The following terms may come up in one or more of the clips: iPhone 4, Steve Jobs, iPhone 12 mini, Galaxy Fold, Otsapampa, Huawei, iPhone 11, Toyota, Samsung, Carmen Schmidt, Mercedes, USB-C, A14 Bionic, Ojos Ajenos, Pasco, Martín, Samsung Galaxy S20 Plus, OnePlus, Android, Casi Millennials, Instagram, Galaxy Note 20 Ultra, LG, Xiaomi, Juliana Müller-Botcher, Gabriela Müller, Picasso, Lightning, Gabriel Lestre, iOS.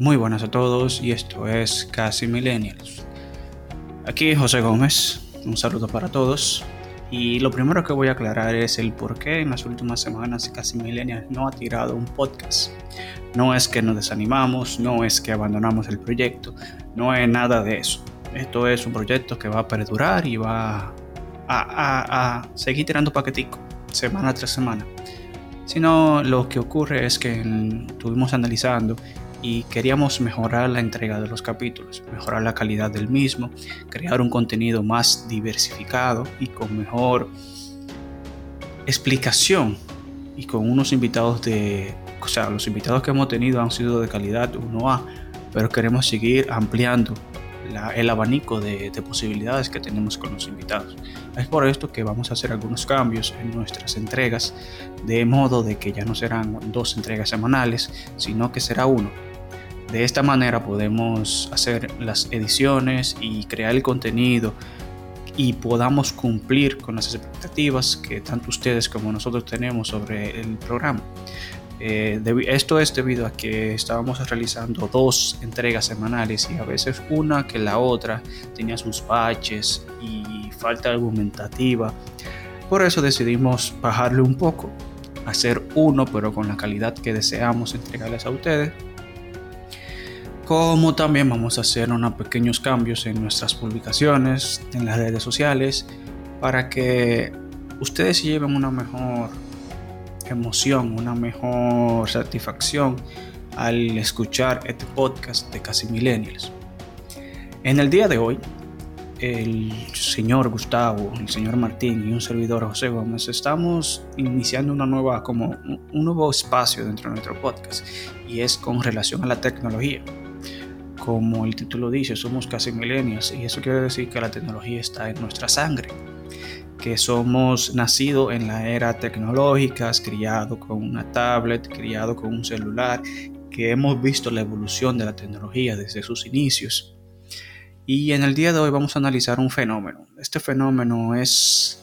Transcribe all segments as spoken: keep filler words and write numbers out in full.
Muy buenas a todos y esto es Casi Millennials. Aquí José Gómez, un saludo para todos. Y lo primero que voy a aclarar es el por qué en las últimas semanas Casi Millennials no ha tirado un podcast. No es que nos desanimamos, no es que abandonamos el proyecto, no es nada de eso. Esto es un proyecto que va a perdurar y va a, a, a seguir tirando paquetico semana tras semana. Sino lo que ocurre es que estuvimos analizando y queríamos mejorar la entrega de los capítulos, mejorar la calidad del mismo, crear un contenido más diversificado y con mejor explicación y con unos invitados de, o sea, los invitados que hemos tenido han sido de calidad uno A, pero queremos seguir ampliando la, el abanico de, de posibilidades que tenemos con los invitados. Es por esto que vamos a hacer algunos cambios en nuestras entregas, de modo de que ya no serán dos entregas semanales, sino que será uno. De esta manera podemos hacer las ediciones y crear el contenido y podamos cumplir con las expectativas que tanto ustedes como nosotros tenemos sobre el programa. Eh, de, esto es debido a que estábamos realizando dos entregas semanales y a veces una que la otra tenía sus baches y falta argumentativa. Por eso decidimos bajarle un poco, hacer uno pero con la calidad que deseamos entregarles a ustedes. Como también vamos a hacer unos pequeños cambios en nuestras publicaciones, en las redes sociales, para que ustedes se lleven una mejor emoción, una mejor satisfacción al escuchar este podcast de Casi Millennials. En el día de hoy, el señor Gustavo, el señor Martín y un servidor José Gómez estamos iniciando una nueva, como un nuevo espacio dentro de nuestro podcast, y es con relación a la tecnología. Como el título dice, somos Casi Millennials, y eso quiere decir que la tecnología está en nuestra sangre, que somos nacidos en la era tecnológica, criados con una tablet, criados con un celular, que hemos visto la evolución de la tecnología desde sus inicios. Y en el día de hoy vamos a analizar un fenómeno. Este fenómeno es,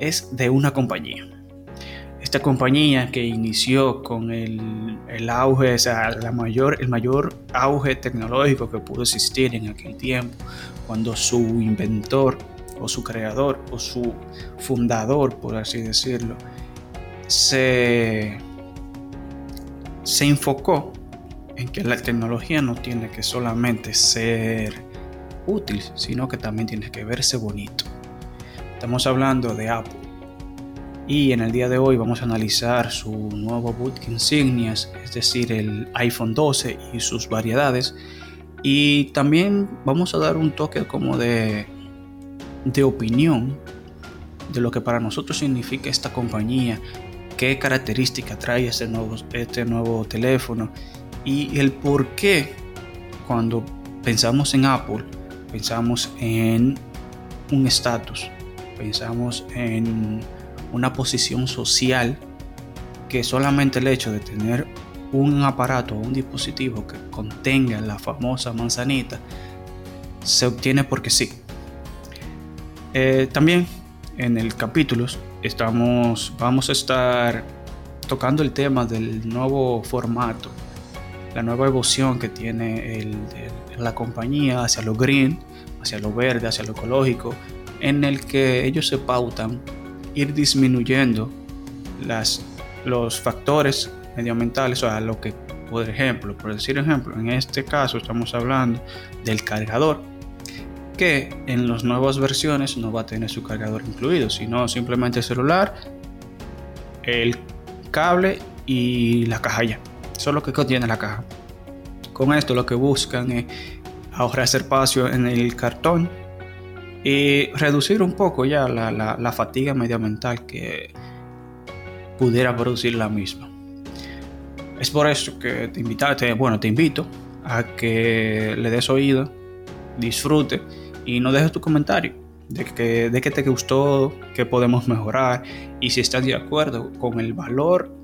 es de una compañía. Esta compañía que inició con el, el auge, o sea, la mayor, el mayor auge tecnológico que pudo existir en aquel tiempo, cuando su inventor, o su creador, o su fundador, por así decirlo, se, se enfocó en que la tecnología no tiene que solamente ser útil, sino que también tiene que verse bonito. Estamos hablando de Apple, y en el día de hoy vamos a analizar su nuevo boot insignias, es decir, el iPhone doce y sus variedades, y también vamos a dar un toque como de de opinión de lo que para nosotros significa esta compañía, qué características trae este nuevo, este nuevo teléfono y el por qué cuando pensamos en Apple pensamos en un estatus, pensamos en una posición social, que solamente el hecho de tener un aparato o un dispositivo que contenga la famosa manzanita se obtiene porque sí. Eh, también en el capítulo estamos, vamos a estar tocando el tema del nuevo formato, la nueva evolución que tiene el, el, la compañía hacia lo green, hacia lo verde, hacia lo ecológico, en el que ellos se pautan ir disminuyendo las, los factores medioambientales, o sea, lo que, por ejemplo, por decir ejemplo, en este caso estamos hablando del cargador, que en las nuevas versiones no va a tener su cargador incluido, sino simplemente el celular, el cable y la caja ya. Eso es lo que contiene la caja. Con esto lo que buscan es ahorrar espacio en el cartón y reducir un poco ya la, la, la fatiga medioambiental que pudiera producir la misma. Es por eso que te, invita, te, bueno, te invito a que le des oído, disfrute y no dejes tu comentario de que, de que te gustó, que podemos mejorar y si estás de acuerdo con el valor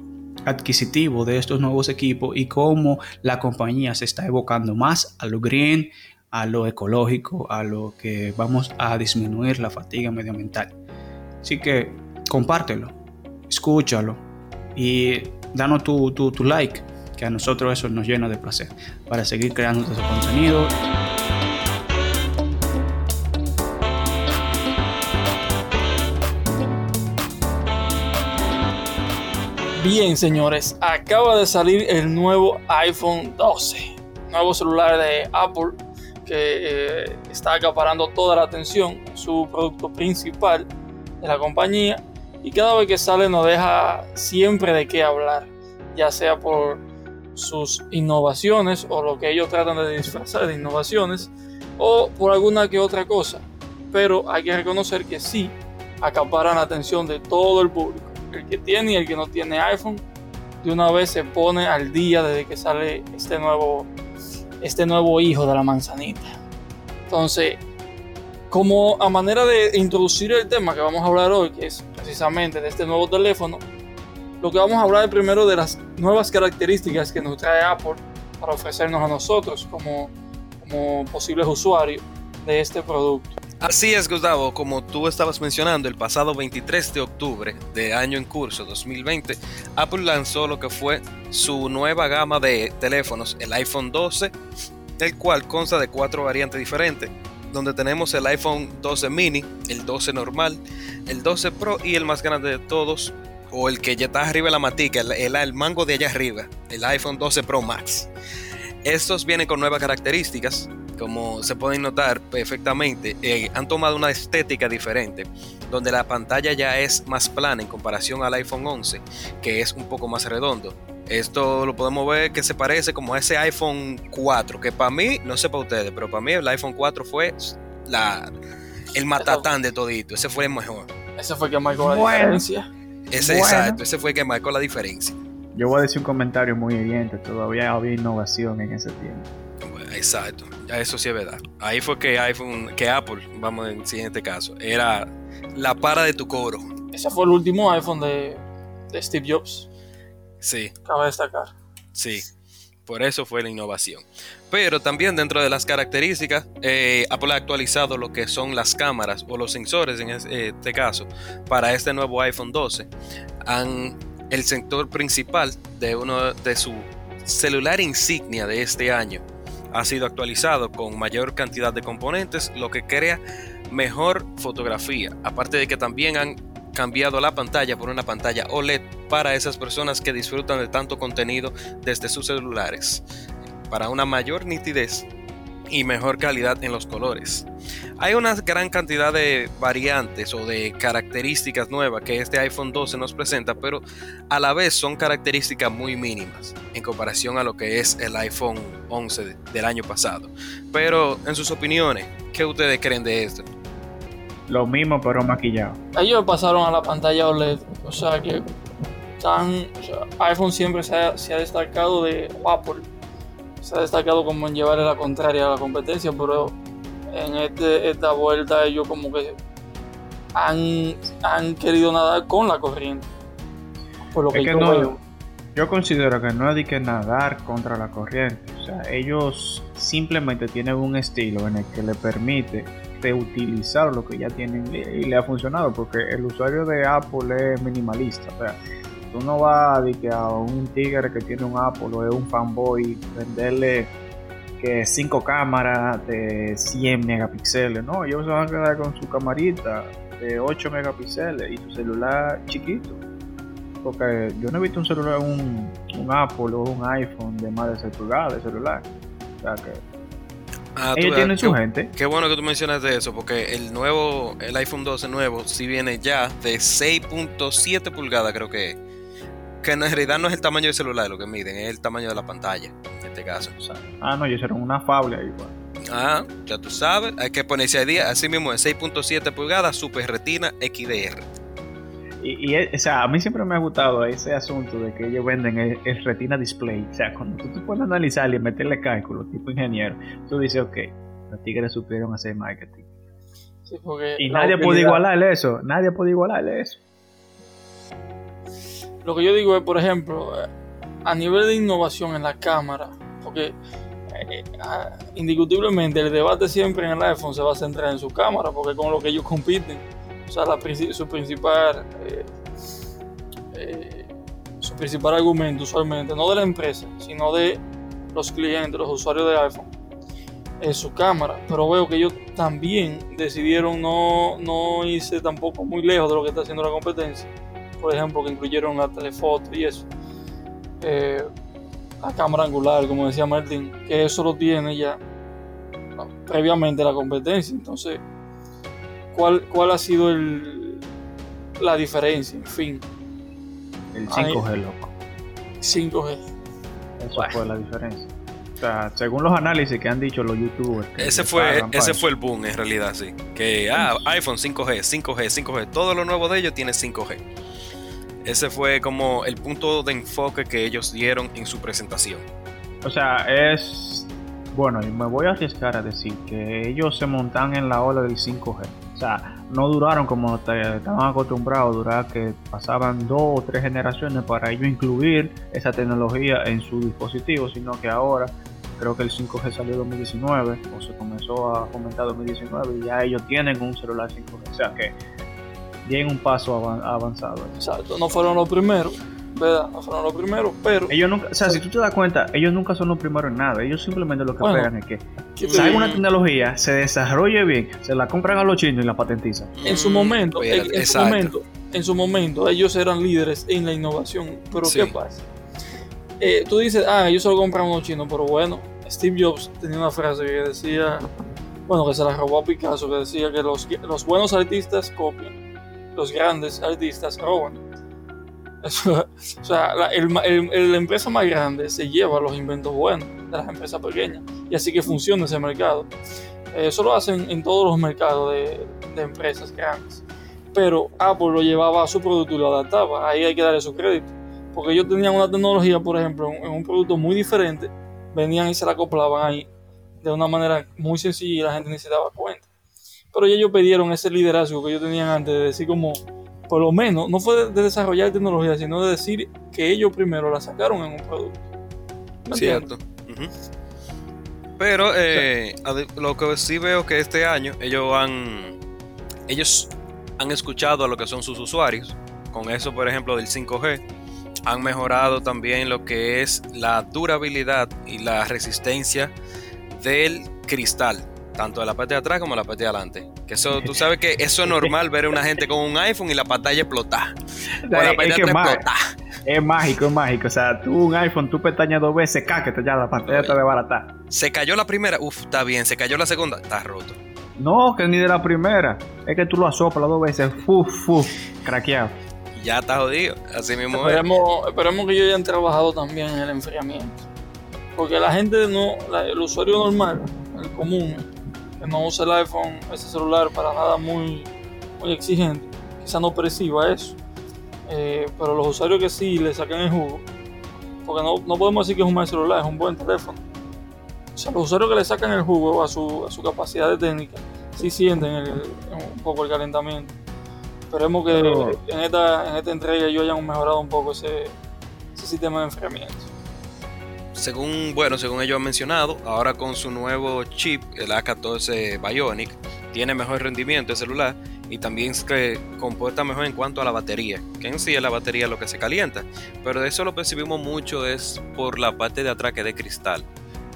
adquisitivo de estos nuevos equipos y cómo la compañía se está evocando más a lo green, a lo ecológico, a lo que vamos a disminuir la fatiga medioambiental. Así que compártelo, escúchalo y danos tu, tu, tu like, que a nosotros eso nos llena de placer para seguir creando nuestro contenido. Bien, señores, acaba de salir el nuevo iPhone doce, nuevo celular de Apple que eh, está acaparando toda la atención, su producto principal de la compañía, y cada vez que sale nos deja siempre de qué hablar, ya sea por sus innovaciones o lo que ellos tratan de disfrazar de innovaciones o por alguna que otra cosa, pero hay que reconocer que sí acaparan la atención de todo el público, el que tiene y el que no tiene iPhone, de una vez se pone al día desde que sale este nuevo este nuevo hijo de la manzanita. Entonces, como a manera de introducir el tema que vamos a hablar hoy, que es precisamente de este nuevo teléfono, lo que vamos a hablar primero de las nuevas características que nos trae Apple para ofrecernos a nosotros como, como posibles usuarios de este producto. Así es, Gustavo, como tú estabas mencionando, el pasado veintitrés de octubre de año en curso dos mil veinte, Apple lanzó lo que fue su nueva gama de teléfonos, el iPhone doce, el cual consta de cuatro variantes diferentes, donde tenemos el iPhone doce mini, el doce normal, el doce Pro y el más grande de todos, o el que ya está arriba de la matica, el, el, el mango de allá arriba, el iPhone doce Pro Max. Estos vienen con nuevas características. Como se pueden notar perfectamente, eh, han tomado una estética diferente, donde la pantalla ya es más plana en comparación al iPhone once, que es un poco más redondo. Esto lo podemos ver que se parece como a ese iPhone cuatro, que para mí, no sé para ustedes, pero para mí el iPhone cuatro fue la, el matatán de todito, ese fue el mejor. Ese fue el que marcó la diferencia. Ese, bueno. Exacto, ese fue el que marcó la diferencia. Yo voy a decir un comentario muy hiriente, todavía había innovación en ese tiempo. Exacto, eso sí es verdad. Ahí fue que iPhone, que Apple, vamos a decir en este caso, era la para de tu coro. Ese fue el último iPhone de, de Steve Jobs. Sí. Cabe destacar. Sí, por eso fue la innovación. Pero también dentro de las características, eh, Apple ha actualizado lo que son las cámaras o los sensores en este caso para este nuevo iPhone doce. Han, el sector principal de uno de su celular insignia de este año ha sido actualizado con mayor cantidad de componentes, lo que crea mejor fotografía. Aparte de que también han cambiado la pantalla por una pantalla O L E D para esas personas que disfrutan de tanto contenido desde sus celulares, para una mayor nitidez y mejor calidad en los colores. Hay una gran cantidad de variantes o de características nuevas que este iPhone doce nos presenta, pero a la vez son características muy mínimas en comparación a lo que es el iPhone once del año pasado. Pero en sus opiniones, ¿qué ustedes creen de esto? Lo mismo pero maquillado. Ellos pasaron a la pantalla O L E D, o sea que tan, o sea, iPhone siempre se ha, se ha destacado de Apple. Se ha destacado como en llevarle la contraria a la competencia, pero en este, esta vuelta ellos como que han, han querido nadar con la corriente. Por lo que, que yo, no, veo. Yo considero que no hay que nadar contra la corriente. O sea, ellos simplemente tienen un estilo en el que le permite reutilizar lo que ya tienen y le ha funcionado, porque el usuario de Apple es minimalista. O sea, tú no vas a, a un tigre que tiene un Apple o es un fanboy venderle que cinco cámaras de cien megapíxeles, no, ellos se van a quedar con su camarita de ocho megapíxeles y tu celular chiquito, porque yo no he visto un celular, un, un Apple o un iPhone de más de seis pulgadas de celular, o sea que ah, ellos tú, tienen tú, su gente. Qué bueno que tú mencionas de eso, porque el nuevo, el iPhone doce nuevo sí viene ya de seis punto siete pulgadas, creo que es. Que en realidad no es el tamaño del celular lo que miden, es el tamaño de la pantalla, en este caso. Ah, no, yo hicieron una fábula igual. Ah, ya tú sabes, hay que ponerse al día, así mismo es seis punto siete pulgadas, Super Retina X D R. Y, y, o sea, a mí siempre me ha gustado ese asunto de que ellos venden el, el Retina Display. O sea, cuando tú te puedes analizar y meterle cálculo, tipo ingeniero, tú dices, ok, los tigres supieron hacer marketing. Sí, y nadie utilidad... puede igualarle eso, nadie puede igualarle eso. Lo que yo digo es, por ejemplo, a nivel de innovación en la cámara, porque eh, indiscutiblemente el debate siempre en el iPhone se va a centrar en su cámara, porque es con lo que ellos compiten. O sea, la, su principal eh, eh, su principal argumento usualmente, no de la empresa, sino de los clientes, los usuarios de iPhone, es su cámara. Pero veo que ellos también decidieron no, no irse tampoco muy lejos de lo que está haciendo la competencia. Por ejemplo, que incluyeron la telefoto y eso. Eh, la cámara angular, como decía Martín, que eso lo tiene ya previamente la competencia. Entonces, ¿cuál, cuál ha sido el, la diferencia? En fin. El cinco G, ahí, loco. cinco G. Eso bueno. Fue la diferencia. O sea, según los análisis que han dicho los youtubers. Ese fue ese fue el boom en realidad, sí. Que ah, iPhone cinco G, cinco G, cinco G. Todo lo nuevo de ellos tiene cinco G. Ese fue como el punto de enfoque que ellos dieron en su presentación. O sea, es... Bueno, y me voy a arriesgar a decir que ellos se montan en la ola del cinco G. O sea, no duraron como estaban acostumbrados a durar, que pasaban dos o tres generaciones para ellos incluir esa tecnología en su dispositivo, sino que ahora creo que el cinco G salió en dos mil diecinueve o se comenzó a fomentar en dos mil diecinueve y ya ellos tienen un celular cinco G. O sea que lleguen un paso avanzado. Exacto, no fueron los primeros, ¿verdad? No fueron los primeros, pero... Ellos nunca, o sea, sí. Si tú te das cuenta, ellos nunca son los primeros en nada. Ellos simplemente lo que bueno, pegan es que sale una tecnología, se desarrolle bien, se la compran a los chinos y la patentizan. En su momento, mm, en, en su momento, en su momento, ellos eran líderes en la innovación. Pero sí. ¿Qué pasa? Eh, tú dices, ah, ellos se lo compran a los chinos, pero bueno, Steve Jobs tenía una frase que decía, bueno, que se la robó a Picasso, que decía que los, los buenos artistas copian. Los grandes artistas roban. Eso, o sea, la, el, el, la empresa más grande se lleva los inventos buenos de las empresas pequeñas y así que funciona ese mercado. Eso lo hacen en todos los mercados de, de empresas grandes. Pero Apple lo llevaba a su producto y lo adaptaba. Ahí hay que darle su crédito. Porque ellos tenían una tecnología, por ejemplo, en un producto muy diferente, venían y se la acoplaban ahí de una manera muy sencilla y la gente ni se daba cuenta. Pero ellos pidieron ese liderazgo que ellos tenían antes de decir como, por lo menos, no fue de desarrollar tecnología, sino de decir que ellos primero la sacaron en un producto. ¿Me Cierto. Uh-huh. Pero eh, sí. Lo que sí veo que este año ellos han, ellos han escuchado a lo que son sus usuarios. Con eso, por ejemplo, del cinco G, han mejorado también lo que es la durabilidad y la resistencia del cristal. Tanto de la parte de atrás como de la parte de adelante. Que eso, tú sabes que eso es normal ver a una gente con un iPhone y la pantalla explotar. O la pantalla es, explota. Es mágico, es mágico. O sea, tú un iPhone, tú pestañas dos veces, cáquete ya, la pantalla está desbaratada. Se cayó la primera, uff, está bien. Se cayó la segunda, está roto. No, que ni de la primera. Es que tú lo asoplas dos veces, uff, uff, craqueado. Ya está jodido. Así mismo esperemos, es. Esperemos que ellos hayan trabajado también en el enfriamiento. Porque la gente no, la, el usuario normal, el común, que no usa el iPhone, ese celular para nada muy, muy exigente, quizá no perciba eso, eh, pero los usuarios que sí le sacan el jugo, porque no, no podemos decir que es un mal celular, es un buen teléfono. O sea, los usuarios que le sacan el jugo a su, a su capacidad de técnica, sí sienten el, un poco el calentamiento. Esperemos que pero, en, esta, en esta entrega ellos hayan mejorado un poco ese, ese sistema de enfriamiento. Según, bueno, según ellos han mencionado, ahora con su nuevo chip, el A catorce Bionic, tiene mejor rendimiento el celular y también se comporta mejor en cuanto a la batería, que en sí es la batería lo que se calienta, pero de eso lo percibimos mucho es por la parte de atrás que es de cristal.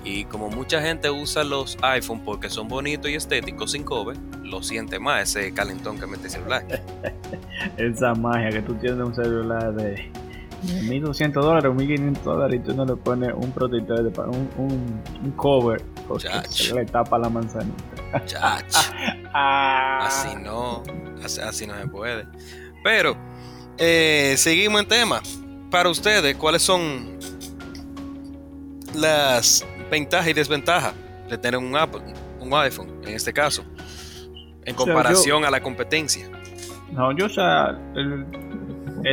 Y como mucha gente usa los iPhone porque son bonitos y estéticos sin cover, lo siente más ese calentón que mete el celular. Esa magia que tú tienes en un celular de... mil doscientos dólares o mil quinientos dólares y tú no le pones un protector, de pa- un, un, un cover porque se le tapa la manzanita. Chach. Ah. Así no, así, así no se puede. Pero eh, seguimos en tema. Para ustedes, ¿cuáles son las ventajas y desventajas de tener un Apple, un iPhone en este caso, en comparación o sea, yo, a la competencia? No, yo o sea... El,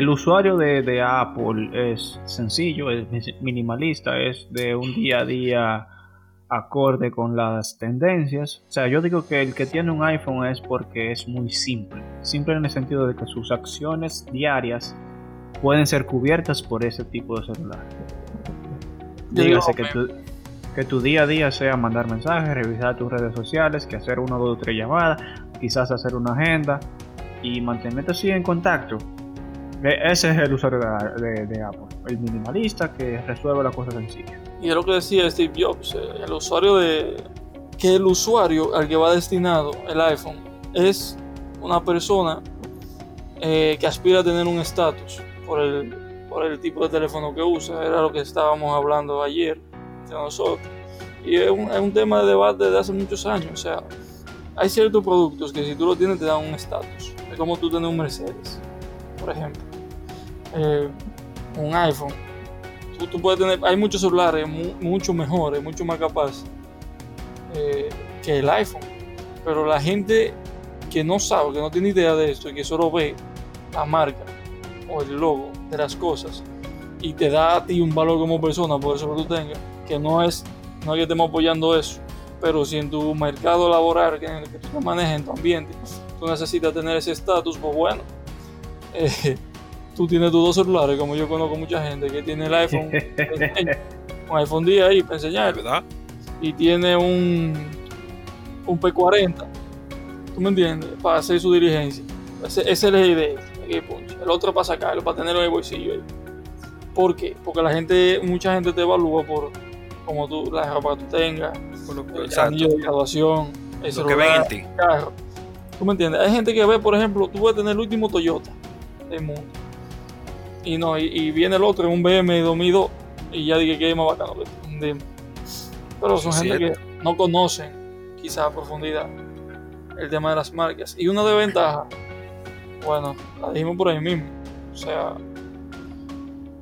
El usuario de, de Apple es sencillo, es minimalista, es de un día a día acorde con las tendencias. O sea, yo digo que el que tiene un iPhone es porque es muy simple. Simple en el sentido de que sus acciones diarias pueden ser cubiertas por ese tipo de celular. Dígase que tu, que tu día a día sea mandar mensajes, revisar tus redes sociales, que hacer una, dos o tres llamadas, quizás hacer una agenda y mantenerte así en contacto. Ese es el usuario de, de, de Apple. el minimalista que resuelve la cosa sencilla. Y es lo que decía Steve Jobs, eh, el usuario de que el usuario al que va destinado el iPhone es una persona eh, que aspira a tener un estatus por el, por el tipo de teléfono que usa. Era lo que estábamos hablando ayer de nosotros. Y es un, es un tema de debate de hace muchos años. O sea, hay ciertos productos que si tú lo tienes te dan un estatus. Es como tú tener un Mercedes, por ejemplo. Eh, un iPhone. Tú, tú puedes tener, hay muchos celulares mu, mucho mejores, mucho más capaces eh, que el iPhone. Pero la gente que no sabe, que no tiene idea de esto y que solo ve la marca o el logo de las cosas y te da a ti un valor como persona por eso que tú tengas, que no es... No que estemos apoyando eso, pero si en tu mercado laboral, en el que tú te manejas, en tu ambiente, tú necesitas tener ese estatus, pues bueno, eh, tú tienes tus dos celulares, como yo conozco mucha gente que tiene el iPhone, un iPhone diez ahí para enseñar, ¿verdad? Y tiene un, un P cuarenta, ¿tú me entiendes? Para hacer su diligencia. Ese, ese es el idea, el otro para sacarlo, para tenerlo en el bolsillo ahí. ¿Por qué? Porque la gente, mucha gente te evalúa por... como tú, la ropa que tú tengas, el anillo de graduación, el celular, el carro. ¿Tú me entiendes? Hay gente que ve, por ejemplo, tú vas a tener el último Toyota del mundo. Y no, y, y viene el otro en un B M W dos mil dos y ya dije que es más bacano. Pero son gente que no conocen, quizás a profundidad, el tema de las marcas. Y una desventaja, bueno, la dijimos por ahí mismo. O sea,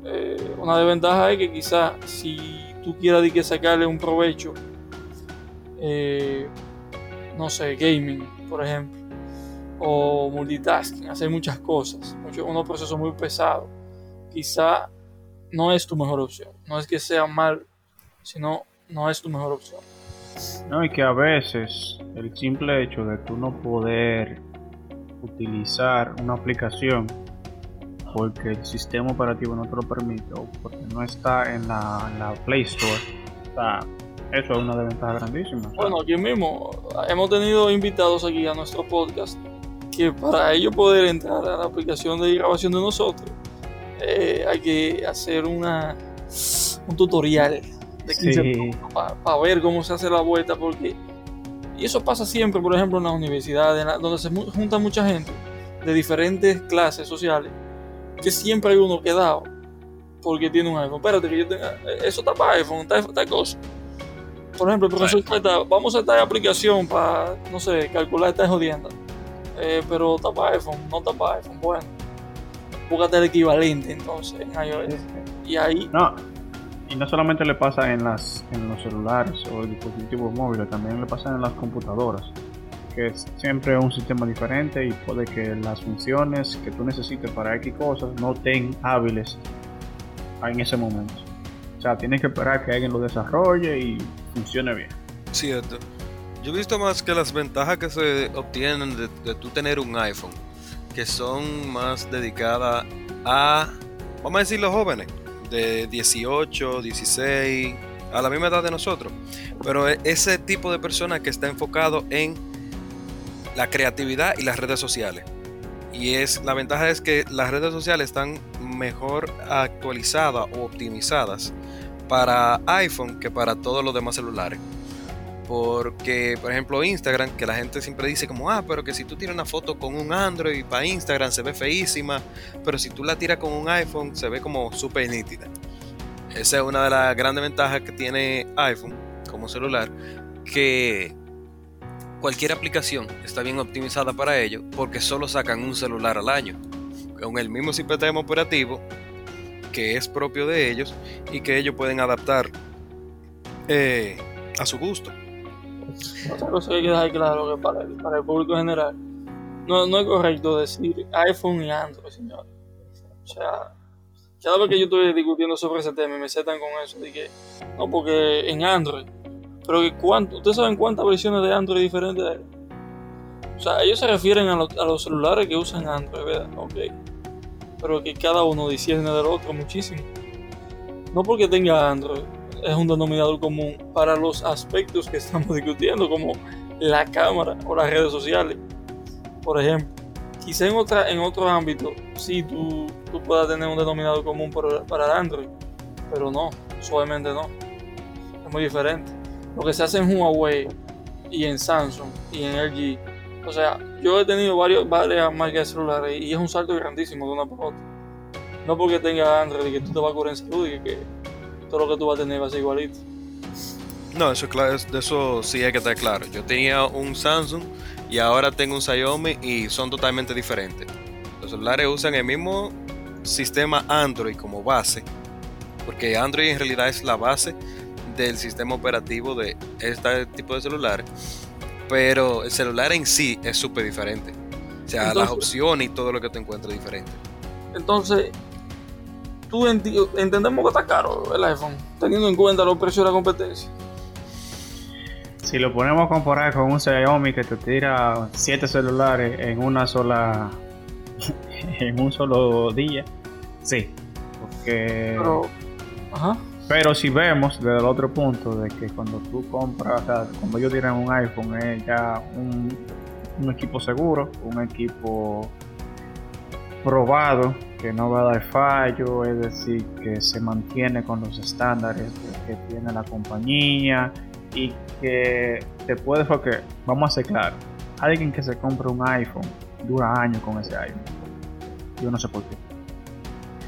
eh, una desventaja es que quizás si tú quieras de que sacarle un provecho, eh, no sé, gaming, por ejemplo, o multitasking, hacer muchas cosas, mucho, unos procesos muy pesados, quizá no es tu mejor opción. No es que sea mal, sino no es tu mejor opción. No, y que a veces el simple hecho de tú no poder utilizar una aplicación porque el sistema operativo no te lo permite o porque no está en la, en la Play Store, está, eso es una desventaja grandísima. ¿Sabes? Bueno, aquí mismo hemos tenido invitados aquí a nuestro podcast que para ellos poder entrar a la aplicación de grabación de nosotros eh, hay que hacer una un tutorial de quince minutos para pa ver cómo se hace la vuelta, porque y eso pasa siempre, por ejemplo, en las universidades, en la, donde se junta mucha gente de diferentes clases sociales, que siempre hay uno quedado porque tiene un iPhone. Espérate que yo tenga... Eso está para iPhone, está para cosa. Por ejemplo, el profesor está... Vamos a esta aplicación para, no sé, calcular esta jodienda. Eh, pero está para iPhone, no está para iPhone. Bueno, búscate el equivalente entonces en iOS. Y ahí... No, y no solamente le pasa en, las, en los celulares o dispositivos móviles, también le pasa en las computadoras. Que es siempre un sistema diferente y puede que las funciones que tú necesites para X cosas no estén hábiles en ese momento. O sea, tienes que esperar que alguien lo desarrolle y funcione bien. Cierto. Yo he visto más que las ventajas que se obtienen de, de tú tener un iPhone, que son más dedicadas a, vamos a decir, los jóvenes de dieciocho, dieciséis, a la misma edad de nosotros. Pero ese tipo de personas que está enfocado en la creatividad y las redes sociales, y es la ventaja es que las redes sociales están mejor actualizadas o optimizadas para iPhone que para todos los demás celulares, porque por ejemplo Instagram, que la gente siempre dice como ah, pero que si tú tiras una foto con un Android para Instagram se ve feísima, pero si tú la tiras con un iPhone se ve como súper nítida. Esa es una de las grandes ventajas que tiene iPhone como celular, que cualquier aplicación está bien optimizada para ello, porque solo sacan un celular al año, con el mismo sistema operativo que es propio de ellos y que ellos pueden adaptar eh, a su gusto. Otra cosa que hay que dejar claro que para el, para el público general, no, no es correcto decir iPhone y Android, señor. O sea, cada vez que yo estoy discutiendo sobre ese tema y me setan con eso, de que no, porque en Android... Pero que cuánto, ustedes saben cuántas versiones de Android diferentes hay. O sea, ellos se refieren a, lo, a los celulares que usan Android, ¿verdad? Ok. Pero que cada uno discierne del otro muchísimo. No porque tenga Android, es un denominador común para los aspectos que estamos discutiendo, como la cámara o las redes sociales, por ejemplo. Quizá en, otra, en otro ámbito sí tú, tú puedas tener un denominador común para, para el Android, pero no, suavemente no, es muy diferente. Lo que se hace en Huawei y en Samsung y en L G, o sea, yo he tenido varios, varias marcas de celulares y es un salto grandísimo de una para otra. No porque tenga Android y que tú te vas a curar en salud y que todo lo que tú vas a tener va a ser igualito. No, eso, de eso sí hay que estar claro. Yo tenía un Samsung y ahora tengo un Xiaomi y son totalmente diferentes. Los celulares usan el mismo sistema Android como base, porque Android en realidad es la base del sistema operativo de este tipo de celulares, pero el celular en sí es súper diferente. O sea, entonces, las opciones y todo lo que te encuentras es diferente. Entonces, tú enti- entendemos que está caro el iPhone, teniendo en cuenta los precios de la competencia. Si lo ponemos a comparar con un Xiaomi que te tira siete celulares en una sola, en un solo día, sí, porque... Pero, ajá. Pero si vemos desde el otro punto de que cuando tú compras, o sea, cuando yo tiran un iPhone es ya un, un equipo seguro, un equipo probado, que no va a dar fallo, es decir, que se mantiene con los estándares que tiene la compañía y que te puede, porque vamos a ser claros, alguien que se compra un iPhone dura años con ese iPhone. Yo no sé por qué.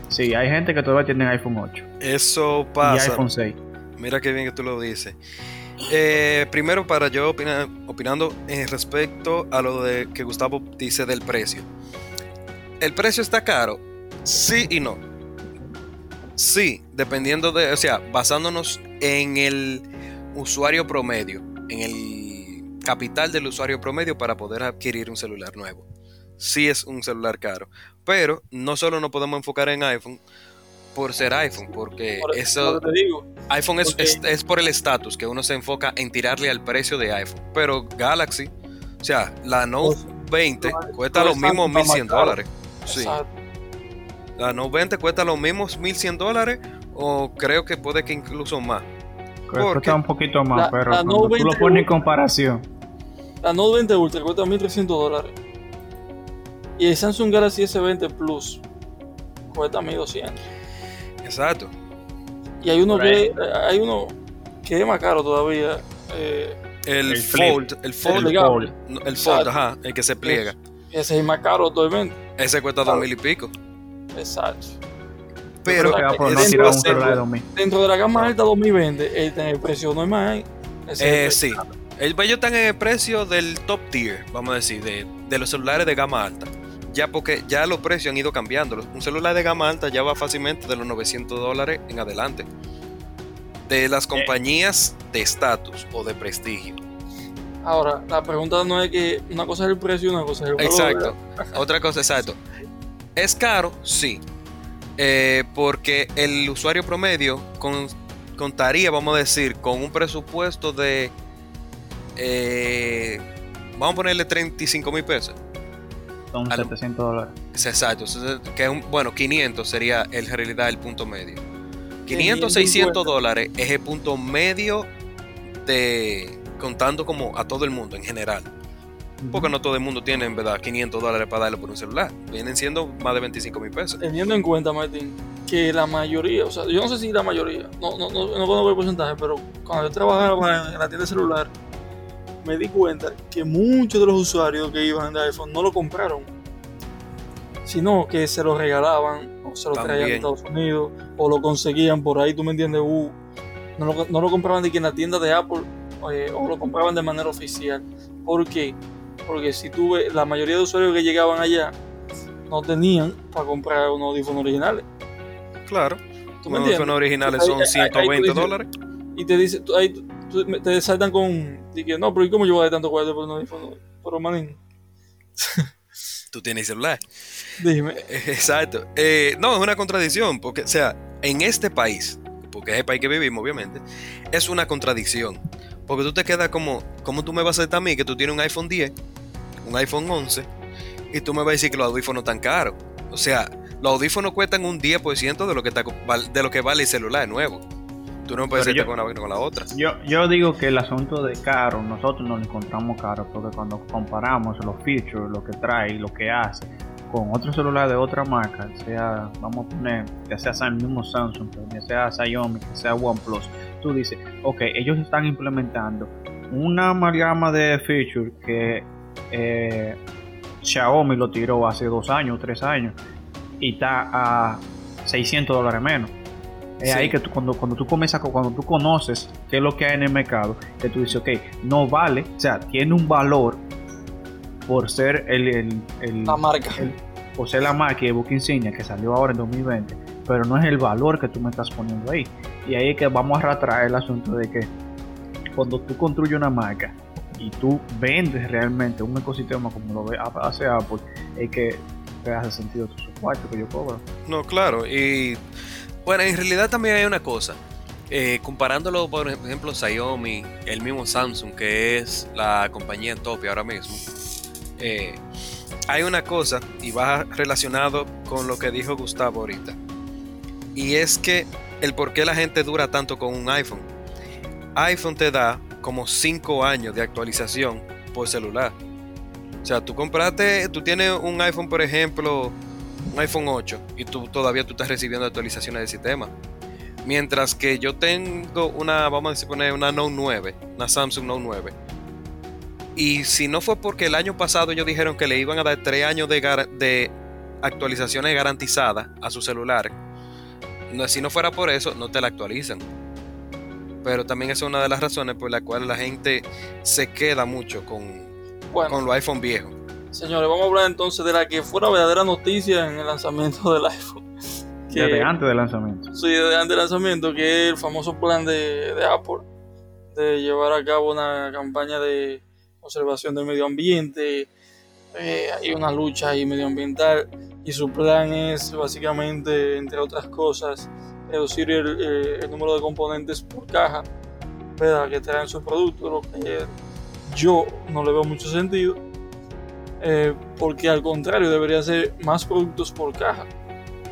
Sí, hay gente que todavía tiene iPhone ocho. Eso pasa. Y iPhone seis. Mira qué bien que tú lo dices. Eh, primero, para yo opinar, opinando en respecto a lo de que Gustavo dice del precio. ¿El precio está caro? Sí y no. Sí, dependiendo de, o sea, basándonos en el usuario promedio, en el capital del usuario promedio para poder adquirir un celular nuevo. Sí es un celular caro, pero no solo nos podemos enfocar en iPhone por ser iPhone, porque por eso, eso te digo. iPhone es, okay. es, es por el estatus que uno se enfoca en tirarle al precio de iPhone, pero Galaxy, o sea, la Note veinte cuesta los mismos mil cien dólares. Sí. La Note veinte cuesta los mismos mil cien dólares o creo que puede que incluso más. Cuesta un poquito más, la, pero la cuando tú lo pones en comparación. La Note veinte Ultra cuesta mil trescientos dólares. Y el Samsung Galaxy S veinte Plus cuesta mil doscientos. Exacto. Y hay uno que hay uno que es más caro todavía. Eh, el, el, fold, el Fold, el Fold, el, el Fold, ajá, el que se pliega. Ese es más caro totalmente. Ese cuesta dos mil y pico. Exacto. Pero, Pero que dentro, no de la, de dentro de la gama alta dos mil veinte, él está en el precio normal. Eh, el sí. El bello está en el precio del top tier, vamos a decir, de, de los celulares de gama alta. Ya porque ya los precios han ido cambiando. Un celular de gama alta ya va fácilmente de los novecientos dólares en adelante. De las compañías de estatus o de prestigio. Ahora, la pregunta no es que una cosa es el precio y una cosa es el valor. Exacto. Otra cosa, exacto. ¿Es caro? Sí. Eh, porque el usuario promedio con, contaría, vamos a decir, con un presupuesto de, eh, vamos a ponerle treinta y cinco mil pesos. Son al, setecientos dólares. Exacto, que un, bueno, quinientos sería en realidad el punto medio. quinientos, seiscientos dólares es el punto medio de contando como a todo el mundo en general. Porque no todo el mundo tiene, en verdad, quinientos dólares para darle por un celular. Vienen siendo más de veinticinco mil pesos. Teniendo en cuenta, Martín, que la mayoría, o sea, yo no sé si la mayoría, no, no, no, no conozco el porcentaje, pero cuando yo trabajaba en la tienda celular, me di cuenta que muchos de los usuarios que iban de iPhone no lo compraron, sino que se lo regalaban, o se lo traían de Estados Unidos, o lo conseguían por ahí, tú me entiendes, uh, no, lo, no lo compraban de que en la tienda de Apple, eh, o lo compraban de manera oficial. ¿Por qué? Porque si tú ves, la mayoría de usuarios que llegaban allá no tenían para comprar unos audífonos originales. Claro, los audífonos originales son ciento veinte dólares. Y te dicen, ahí te saltan con, dije, no, pero ¿y cómo yo voy a dar tanto cuarto por un audífono? Pero manín. Tú tienes celular. Dime. Exacto. Eh, no, es una contradicción, porque, o sea, en este país, porque es el país que vivimos, obviamente, es una contradicción. Porque tú te quedas como, ¿cómo tú me vas a decir a mí que tú tienes un iPhone diez, un iPhone once, y tú me vas a decir que los audífonos están caros? O sea, los audífonos cuestan un diez por ciento de lo que, está, de lo que vale el celular nuevo. Tú no puedes decirte con una con la otra. Yo, yo digo que el asunto de caro, nosotros no lo encontramos caro, porque cuando comparamos los features, lo que trae, lo que hace, con otro celular de otra marca, sea, vamos a poner, ya sea el mismo Samsung, ya sea Xiaomi, ya sea OnePlus, tú dices, ok, ellos están implementando una amalgama de features que eh, Xiaomi lo tiró hace dos años, tres años, y está a seiscientos dólares menos. Es sí. Ahí que tú, cuando, cuando tú comienzas, cuando tú conoces qué es lo que hay en el mercado, que tú dices, ok, no vale, o sea, tiene un valor por ser el, el, el, la marca. El, por ser la marca de Book Insignia que salió ahora en dos mil veinte, pero no es el valor que tú me estás poniendo ahí. Y ahí es que vamos a retraer el asunto de que cuando tú construyes una marca y tú vendes realmente un ecosistema como lo hace Apple, es que te hace sentido tus cuartos que yo cobro. No, claro, y bueno, en realidad también hay una cosa, eh, comparándolo por ejemplo Xiaomi, el mismo Samsung, que es la compañía en tope ahora mismo, eh, hay una cosa, y va relacionado con lo que dijo Gustavo ahorita, y es que el por qué la gente dura tanto con un iPhone. iPhone te da como cinco años de actualización por celular. O sea, tú compraste, tú tienes un iPhone, por ejemplo, un iPhone ocho, y tú todavía tú estás recibiendo actualizaciones del sistema. Mientras que yo tengo una, vamos a poner una Note nueve, una Samsung Note nueve. Y si no fue porque el año pasado ellos dijeron que le iban a dar tres años de, gar- de actualizaciones garantizadas a su celular, no, si no fuera por eso, no te la actualizan. Pero también esa es una de las razones por la cual la gente se queda mucho con, bueno, con los iPhone viejos. Señores, vamos a hablar entonces de la que fue la verdadera noticia en el lanzamiento del iPhone. Que, desde antes del lanzamiento. Sí, desde antes del lanzamiento, que es el famoso plan de, de Apple, de llevar a cabo una campaña de observación del medio ambiente, eh, hay una lucha ahí medioambiental, y su plan es básicamente, entre otras cosas, reducir el, el, el número de componentes por caja, ¿verdad?, que traen su producto, lo que yo no le veo mucho sentido, eh, porque al contrario debería ser más productos por caja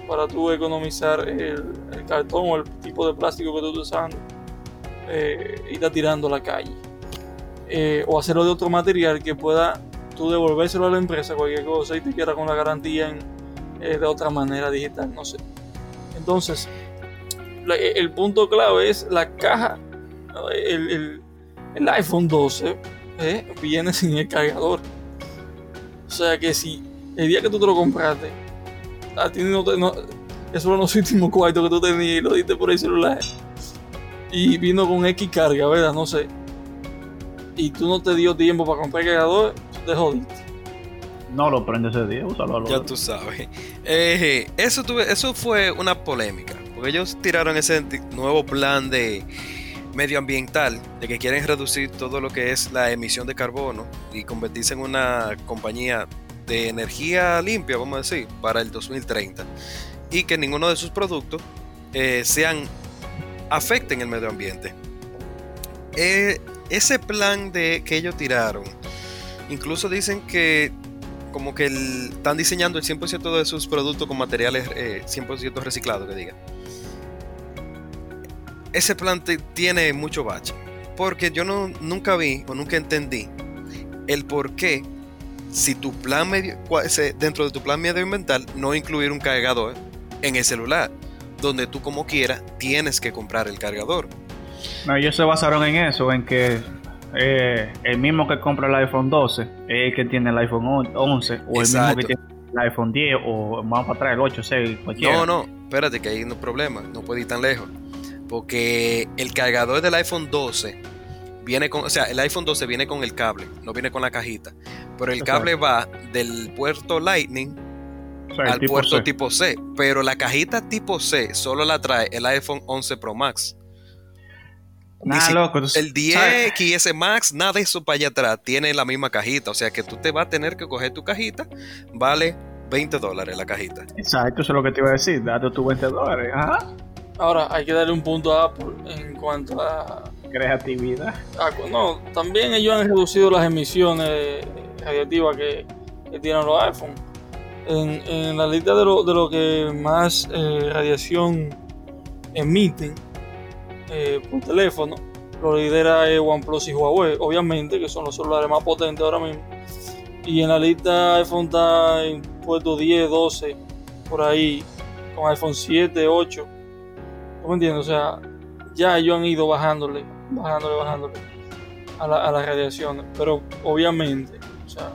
para tú economizar el, el cartón o el tipo de plástico que tú estás usando eh, y está tirando a la calle, eh, o hacerlo de otro material que pueda tú devolvérselo a la empresa, cualquier cosa, y te queda con la garantía en, eh, de otra manera digital, no sé. Entonces el punto clave es la caja. El, el, el iPhone doce eh, viene sin el cargador. O sea que si el día que tú te lo compraste, a ti no te, no, eso eran los últimos cuartos que tú tenías y lo diste por el celular, y vino con X carga, ¿verdad? No sé. Y tú no te dio tiempo para comprar el cargador, te jodiste. No lo prendes ese día, úsalo. Ya tú sabes. Eh, eso, tuve, eso fue una polémica. Porque ellos tiraron ese nuevo plan de medioambiental, de que quieren reducir todo lo que es la emisión de carbono y convertirse en una compañía de energía limpia, vamos a decir, para el dos mil treinta, y que ninguno de sus productos eh, sean afecten el medio ambiente. Eh, ese plan de que ellos tiraron, incluso dicen que como que el, están diseñando el cien por ciento de sus productos con materiales eh, cien por ciento reciclados, que diga. Ese plan te, tiene mucho bache, porque yo no, nunca vi o nunca entendí el por qué, si tu plan medio, dentro de tu plan medioambiental, no incluir un cargador en el celular, donde tú como quieras tienes que comprar el cargador. No, ellos se basaron en eso, en que eh, el mismo que compra el iPhone doce es el que tiene el iPhone once, o exacto, el mismo que tiene el iPhone diez, o más para atrás el ocho, seis, cualquiera. No, no, espérate que ahí no hay problema, no puede ir tan lejos. Porque el cargador del iPhone doce viene con, o sea, el iPhone doce viene con el cable, no viene con la cajita. Pero el cable va del puerto Lightning, o sea, al tipo puerto C. Tipo C. Pero la cajita tipo C solo la trae el iPhone once Pro Max. Nah, si, loco, el diez X S Max, nada de eso para allá atrás, tiene la misma cajita. O sea que tú te vas a tener que coger tu cajita, vale veinte dólares la cajita. Exacto, eso es lo que te iba a decir, date tus veinte dólares, ajá. Ahora, hay que darle un punto a Apple en cuanto a creatividad. A, no, también ellos han reducido las emisiones radiativas que, que tienen los iPhone. En, en la lista de lo, de lo que más eh, radiación emiten eh, por teléfono, lo lidera eh, OnePlus y Huawei, obviamente, que son los celulares más potentes ahora mismo. Y en la lista iPhone está en puesto diez, doce, por ahí, con iPhone siete, ocho. ¿Tú me entiendes? O sea, ya ellos han ido bajándole, bajándole, bajándole a, la, a las radiaciones. Pero obviamente, o sea,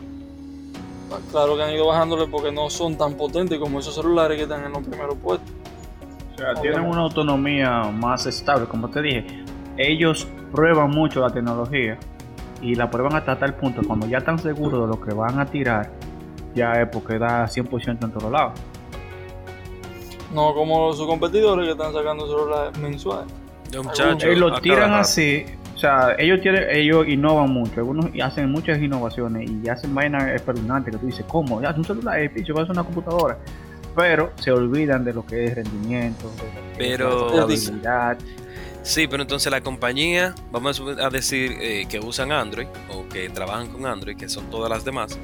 claro que han ido bajándole porque no son tan potentes como esos celulares que están en los primeros puestos. O sea, obviamente tienen una autonomía más estable, como te dije. Ellos prueban mucho la tecnología y la prueban hasta tal punto, cuando ya están seguros de lo que van a tirar, ya es porque da cien por ciento en todos lados. No como sus competidores que están sacando celulares mensuales. Ellos lo tiran así, o sea, ellos tienen, ellos innovan mucho, algunos hacen muchas innovaciones y hacen vainas espeluznantes que tú dices, ¿cómo? Ya, un celular, es picho, va a ser una computadora. Pero se olvidan de lo que es rendimiento, de la estabilidad. Sí, pero entonces la compañía, vamos a decir eh, que usan Android o que trabajan con Android, que son todas las demás,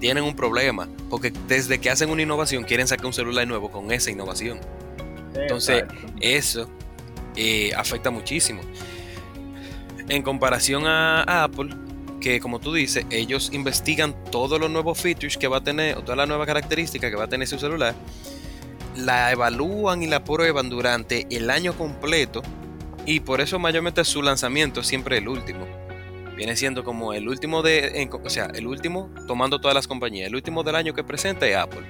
tienen un problema, porque desde que hacen una innovación quieren sacar un celular nuevo con esa innovación. Entonces, exacto, eso eh, afecta muchísimo. En comparación a, a Apple, que como tú dices, ellos investigan todos los nuevos features que va a tener, o todas las nuevas características que va a tener su celular, la evalúan y la prueban durante el año completo. Y por eso mayormente su lanzamiento es siempre el último. Viene siendo como el último de, en, o sea, el último tomando todas las compañías. El último del año que presenta es Apple.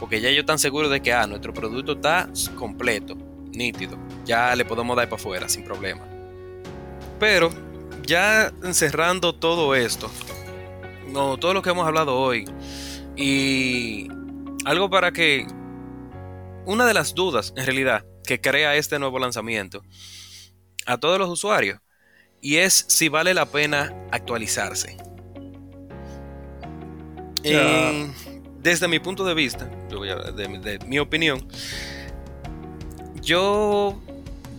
Porque ya ellos están seguros de que ah, nuestro producto está completo, nítido. Ya le podemos dar para afuera sin problema. Pero ya encerrando todo esto, no, todo lo que hemos hablado hoy. Y algo para que, una de las dudas en realidad que crea este nuevo lanzamiento a todos los usuarios, y es si vale la pena actualizarse. Yeah. Eh, desde mi punto de vista, de, de, de mi opinión, yo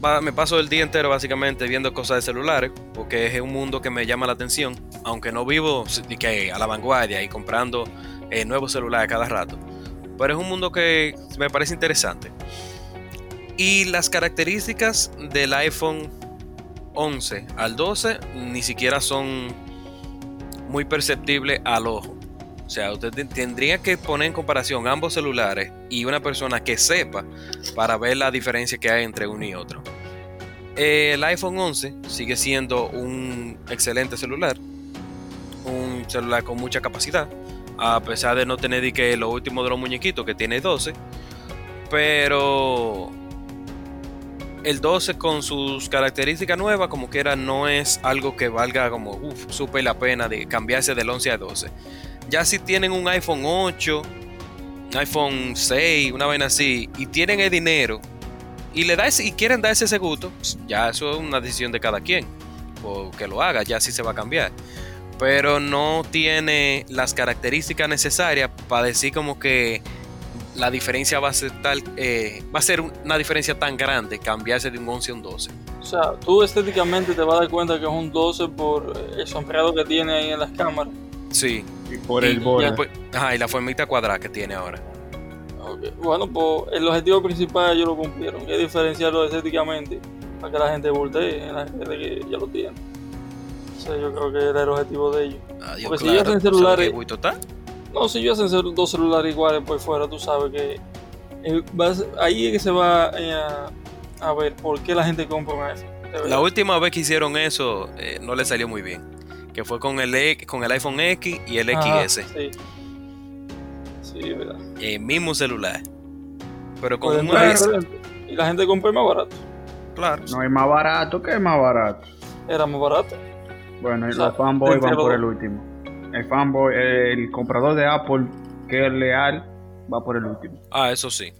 va, me paso el día entero básicamente viendo cosas de celulares, porque es un mundo que me llama la atención, aunque no vivo que a la vanguardia y comprando eh, nuevos celulares cada rato, pero es un mundo que me parece interesante. Y las características del iPhone once al doce ni siquiera son muy perceptibles al ojo. O sea, usted tendría que poner en comparación ambos celulares y una persona que sepa para ver la diferencia que hay entre uno y otro. El iPhone once sigue siendo un excelente celular, un celular con mucha capacidad, a pesar de no tener que lo último de los muñequitos que tiene doce, pero el doce con sus características nuevas, como quiera, no es algo que valga como uff, súper la pena de cambiarse del once al doce. Ya si tienen un iPhone ocho, un iPhone seis, una vaina así, y tienen el dinero y le da ese, y quieren dar ese gusto, ya eso es una decisión de cada quien, o que lo haga, ya sí se va a cambiar. Pero no tiene las características necesarias para decir como que la diferencia va a ser tal, eh, va a ser una diferencia tan grande cambiarse de un once a un doce. O sea, tú estéticamente te vas a dar cuenta que es un doce por el sombreado que tiene ahí en las cámaras. Sí. Y por el borde. Ajá, y la formita cuadrada que tiene ahora. Okay. Bueno, pues el objetivo principal ellos lo cumplieron, que es diferenciarlo estéticamente para que la gente voltee en la gente que ya lo tiene. O sea, yo creo que era el objetivo de ellos. Ah, porque claro, si ellos hacen celulares... No, si yo hacen dos celulares iguales por fuera, tú sabes que eh, vas, ahí es que se va eh, a, a ver por qué la gente compra un iPhone. La última vez que hicieron eso eh, no le salió muy bien, que fue con el con el iPhone X y el ah, X S. Sí, sí, verdad. El mismo celular, pero con un X. Y la gente compró más barato. Claro. No es más barato, que es más barato. Era más barato. Bueno, y o sea, los fanboys van por el último. El fanboy, el comprador de Apple que es leal, va por el último. Ah, eso sí.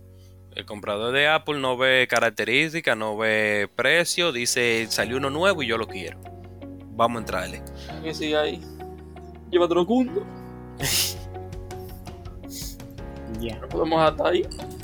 El comprador de Apple no ve características, no ve precio, dice salió uno nuevo y yo lo quiero. Vamos a entrarle. Que sigue ahí. Llévatelo junto. Ya. Podemos hasta ahí.